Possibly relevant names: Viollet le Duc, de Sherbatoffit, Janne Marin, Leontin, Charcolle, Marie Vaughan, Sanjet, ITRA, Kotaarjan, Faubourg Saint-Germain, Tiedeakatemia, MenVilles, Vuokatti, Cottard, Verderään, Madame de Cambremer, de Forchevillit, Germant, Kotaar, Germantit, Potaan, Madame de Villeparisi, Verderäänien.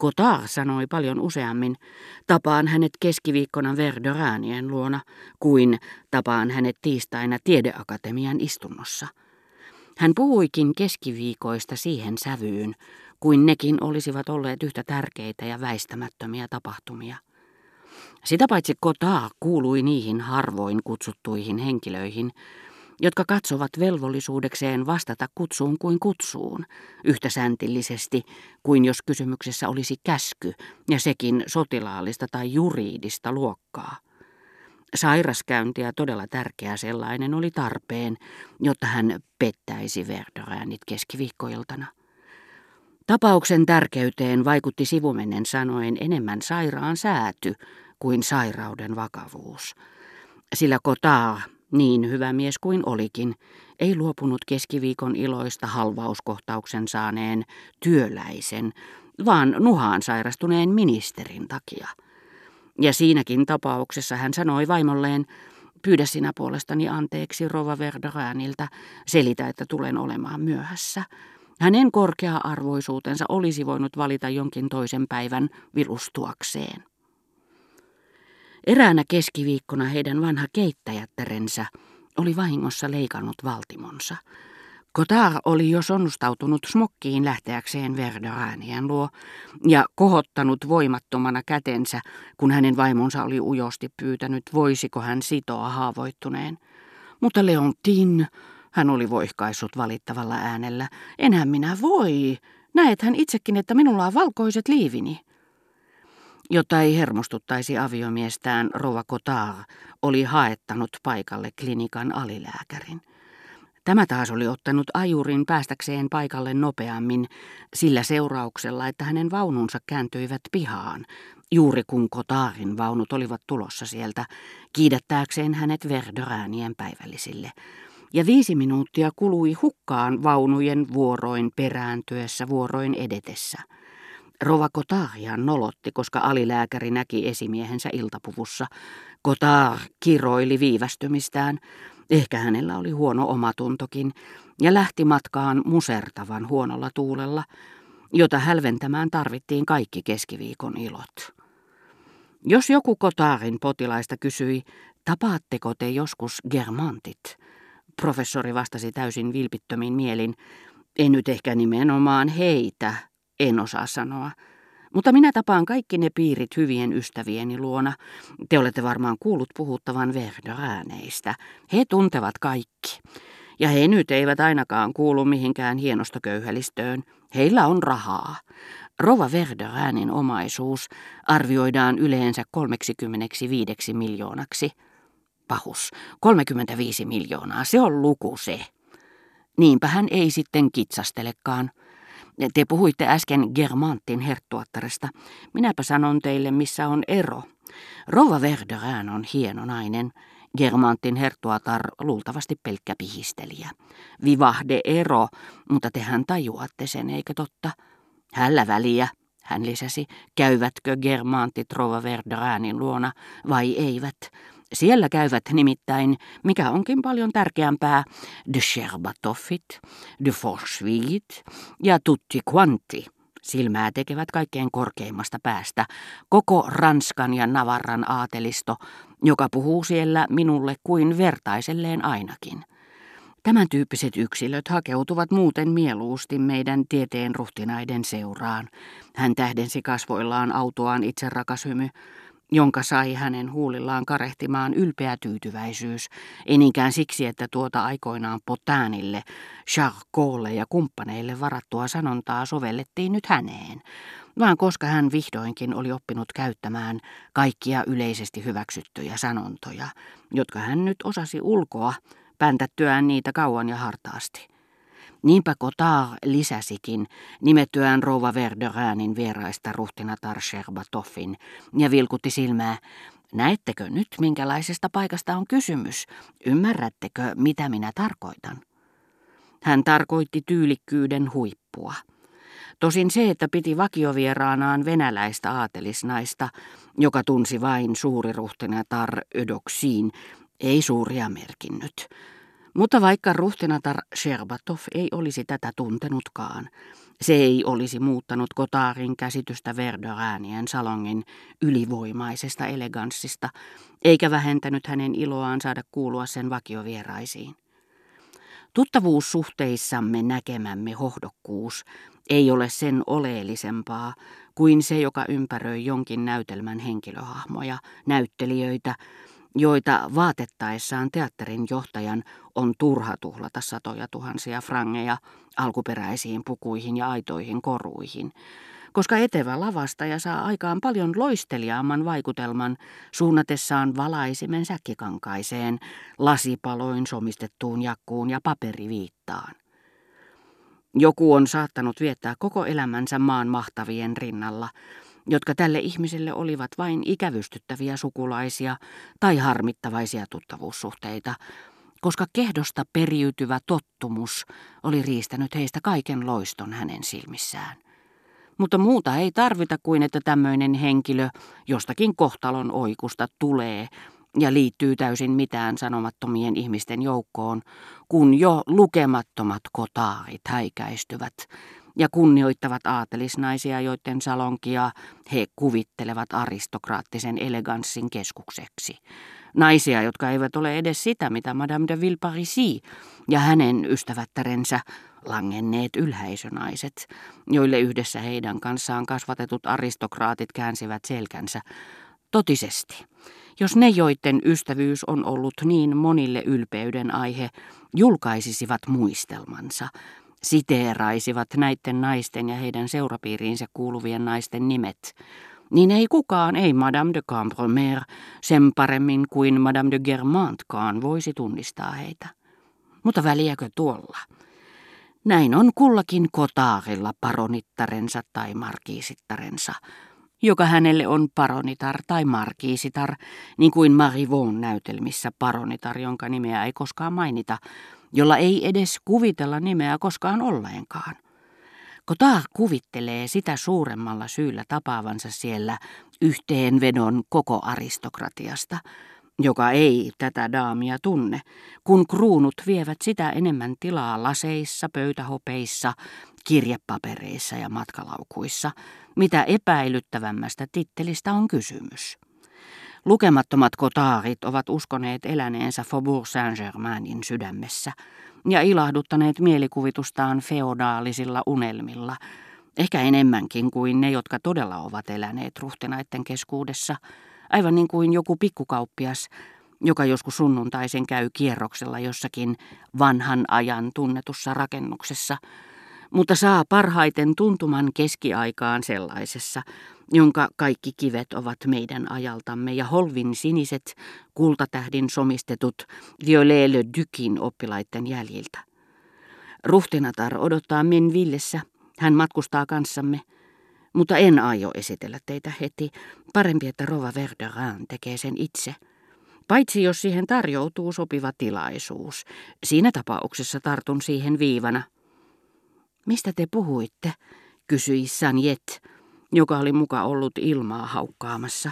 Kotaar sanoi paljon useammin, tapaan hänet keskiviikkona Verderäänien luona, kuin tapaan hänet tiistaina Tiedeakatemian istunnossa. Hän puhuikin keskiviikoista siihen sävyyn, kuin nekin olisivat olleet yhtä tärkeitä ja väistämättömiä tapahtumia. Sitä paitsi Kotaar kuului niihin harvoin kutsuttuihin henkilöihin, jotka katsovat velvollisuudekseen vastata kutsuun kuin kutsuun, yhtä säntillisesti kuin jos kysymyksessä olisi käsky, ja sekin sotilaallista tai juridista luokkaa. Sairaskäynti ja todella tärkeä sellainen oli tarpeen, jotta hän pettäisi Verderäänit keskiviikkoiltana. Tapauksen tärkeyteen vaikutti sivumennen sanoen enemmän sairaan sääty kuin sairauden vakavuus, sillä Kotaa, niin hyvä mies kuin olikin, ei luopunut keskiviikon iloista halvauskohtauksen saaneen työläisen, vaan nuhaan sairastuneen ministerin takia. Ja siinäkin tapauksessa hän sanoi vaimolleen, pyydä sinä puolestani anteeksi rouva Verderääniltä, selitä, että tulen olemaan myöhässä. Hänen korkea-arvoisuutensa olisi voinut valita jonkin toisen päivän vilustuakseen. Eräänä keskiviikkona heidän vanha keittäjättärensä oli vahingossa leikannut valtimonsa. Cottard oli jo sonnustautunut smokkiin lähteäkseen Verderäänien luo ja kohottanut voimattomana kätensä, kun hänen vaimonsa oli ujosti pyytänyt, voisiko hän sitoa haavoittuneen. Mutta Leontin, hän oli voihkaissut valittavalla äänellä, enhän minä voi, näethän itsekin, että minulla on valkoiset liivini. Jotta ei hermostuttaisi aviomiestään, rouva Cottard oli haettanut paikalle klinikan alilääkärin. Tämä taas oli ottanut ajurin päästäkseen paikalle nopeammin sillä seurauksella, että hänen vaununsa kääntyivät pihaan, juuri kun Cottardin vaunut olivat tulossa sieltä, kiidättääkseen hänet Verderäänien päivällisille. Ja 5 minuuttia kului hukkaan vaunujen vuoroin perääntyessä vuoroin edetessä. Rouva Kotaarjan nolotti, koska alilääkäri näki esimiehensä iltapuvussa. Cottard kiroili viivästymistään, ehkä hänellä oli huono omatuntokin, ja lähti matkaan musertavan huonolla tuulella, jota hälventämään tarvittiin kaikki keskiviikon ilot. Jos joku Cottardin potilaista kysyi, tapaatteko te joskus Germantit? Professori vastasi täysin vilpittömin mielin, en nyt ehkä nimenomaan heitä, en osaa sanoa. Mutta minä tapaan kaikki ne piirit hyvien ystävieni luona. Te olette varmaan kuullut puhuttavan Verderääneistä. He tuntevat kaikki. Ja he nyt eivät ainakaan kuulu mihinkään hienostoköyhälistöön. Heillä on rahaa. Rouva Verderäänin omaisuus arvioidaan yleensä 35 miljoonaksi. Pahus, 35 miljoonaa, se on luku se. Niinpä hän ei sitten kitsastelekaan. Te puhuitte äsken Germantin herttuattaresta. Minäpä sanon teille, missä on ero. Rouva Verderään on hieno nainen. Germantin herttuattar luultavasti pelkkä pihistelijä. Vivahde ero, mutta tehän tajuatte sen, eikö totta? Hällä väliä, hän lisäsi, käyvätkö Germantit rouva Verderäänin luona vai eivät. Siellä käyvät nimittäin, mikä onkin paljon tärkeämpää, de Sherbatoffit, de Forchevillit ja tutti quanti. Silmää tekevät kaikkein korkeimmasta päästä. Koko Ranskan ja Navarran aatelisto, joka puhuu siellä minulle kuin vertaiselleen ainakin. Tämän tyyppiset yksilöt hakeutuvat muuten mieluusti meidän tieteen ruhtinaiden seuraan. Hän tähdensi kasvoillaan autoaan itse rakas hymy, jonka sai hänen huulillaan karehtimaan ylpeä tyytyväisyys, ei niinkään siksi, että tuota aikoinaan Potaanille, Charcolle ja kumppaneille varattua sanontaa sovellettiin nyt häneen, vaan koska hän vihdoinkin oli oppinut käyttämään kaikkia yleisesti hyväksyttyjä sanontoja, jotka hän nyt osasi ulkoa, päntättyään niitä kauan ja hartaasti. Niinpä Cottard lisäsikin nimettyään rouva Verderäänin vieraista ruhtinatar Sherbatoffin ja vilkutti silmää. Näettekö nyt, minkälaisesta paikasta on kysymys? Ymmärrättekö, mitä minä tarkoitan? Hän tarkoitti tyylikkyyden huippua. Tosin se, että piti vakiovieraanaan venäläistä aatelisnaista, joka tunsi vain suuriruhtinatar Ödoksiin, ei suuria merkinnyt. Mutta vaikka ruhtinatar Sherbatoff ei olisi tätä tuntenutkaan, Se ei olisi muuttanut Cottardin käsitystä Verderäänien salongin ylivoimaisesta eleganssista, eikä vähentänyt hänen iloaan saada kuulua sen vakiovieraisiin. Tuttavuussuhteissamme näkemämme hohdokkuus ei ole sen oleellisempaa kuin se, joka ympäröi jonkin näytelmän henkilöhahmoja, näyttelijöitä, joita vaatettaessaan teatterin johtajan on turha tuhlata satoja tuhansia frangeja alkuperäisiin pukuihin ja aitoihin koruihin, koska etevä lavastaja saa aikaan paljon loisteliaamman vaikutelman suunnatessaan valaisimen säkkikankaiseen, lasipaloin somistettuun jakkuun ja paperiviittaan. Joku on saattanut viettää koko elämänsä maan mahtavien rinnalla, jotka tälle ihmiselle olivat vain ikävystyttäviä sukulaisia tai harmittavaisia tuttavuussuhteita, koska kehdosta periytyvä tottumus oli riistänyt heistä kaiken loiston hänen silmissään. Mutta muuta ei tarvita kuin, että tämmöinen henkilö jostakin kohtalon oikusta tulee ja liittyy täysin mitään sanomattomien ihmisten joukkoon, kun jo lukemattomat kotaarit häikäistyvät ja kunnioittavat aatelisnaisia, joiden salonkia he kuvittelevat aristokraattisen eleganssin keskukseksi. Naisia, jotka eivät ole edes sitä, mitä Madame de Villeparisi ja hänen ystävättärensä langenneet ylhäisönaiset, joille yhdessä heidän kanssaan kasvatetut aristokraatit käänsivät selkänsä. Totisesti, jos ne, joiden ystävyys on ollut niin monille ylpeyden aihe, julkaisisivat muistelmansa, siteeraisivat näiden naisten ja heidän seurapiiriinsä kuuluvien naisten nimet, niin ei kukaan, ei Madame de Cambremer sen paremmin kuin Madame de Germantkaan voisi tunnistaa heitä. Mutta väliäkö tuolla? Näin on kullakin Cottardilla paronittarensa tai markiisittarensa, joka hänelle on paronitar tai markiisitar, niin kuin Marie Vaughan näytelmissä paronitar, jonka nimeä ei koskaan mainita, jolla ei edes kuvitella nimeä koskaan ollenkaan. Cottard kuvittelee sitä suuremmalla syyllä tapaavansa siellä yhteenvedon koko aristokratiasta, joka ei tätä daamia tunne, kun kruunut vievät sitä enemmän tilaa laseissa, pöytähopeissa, kirjepapereissa ja matkalaukuissa, mitä epäilyttävämmästä tittelistä on kysymys. Lukemattomat Cottardit ovat uskoneet eläneensä Faubourg Saint-Germainin sydämessä ja ilahduttaneet mielikuvitustaan feodaalisilla unelmilla, ehkä enemmänkin kuin ne, jotka todella ovat eläneet ruhtinaiden keskuudessa, aivan niin kuin joku pikkukauppias, joka joskus sunnuntaisin käy kierroksella jossakin vanhan ajan tunnetussa rakennuksessa, mutta saa parhaiten tuntuman keskiaikaan sellaisessa, jonka kaikki kivet ovat meidän ajaltamme ja holvin siniset, kultatähdin somistetut Viollet le Ducin oppilaiden jäljiltä. Ruhtinatar odottaa MenVillessä, hän matkustaa kanssamme. Mutta en aio esitellä teitä heti. Parempi, että rouva Verderin tekee sen itse. Paitsi jos siihen tarjoutuu sopiva tilaisuus. Siinä tapauksessa tartun siihen viivana. Mistä te puhuitte? Kysyi Sanjet, joka oli muka ollut ilmaa haukkaamassa.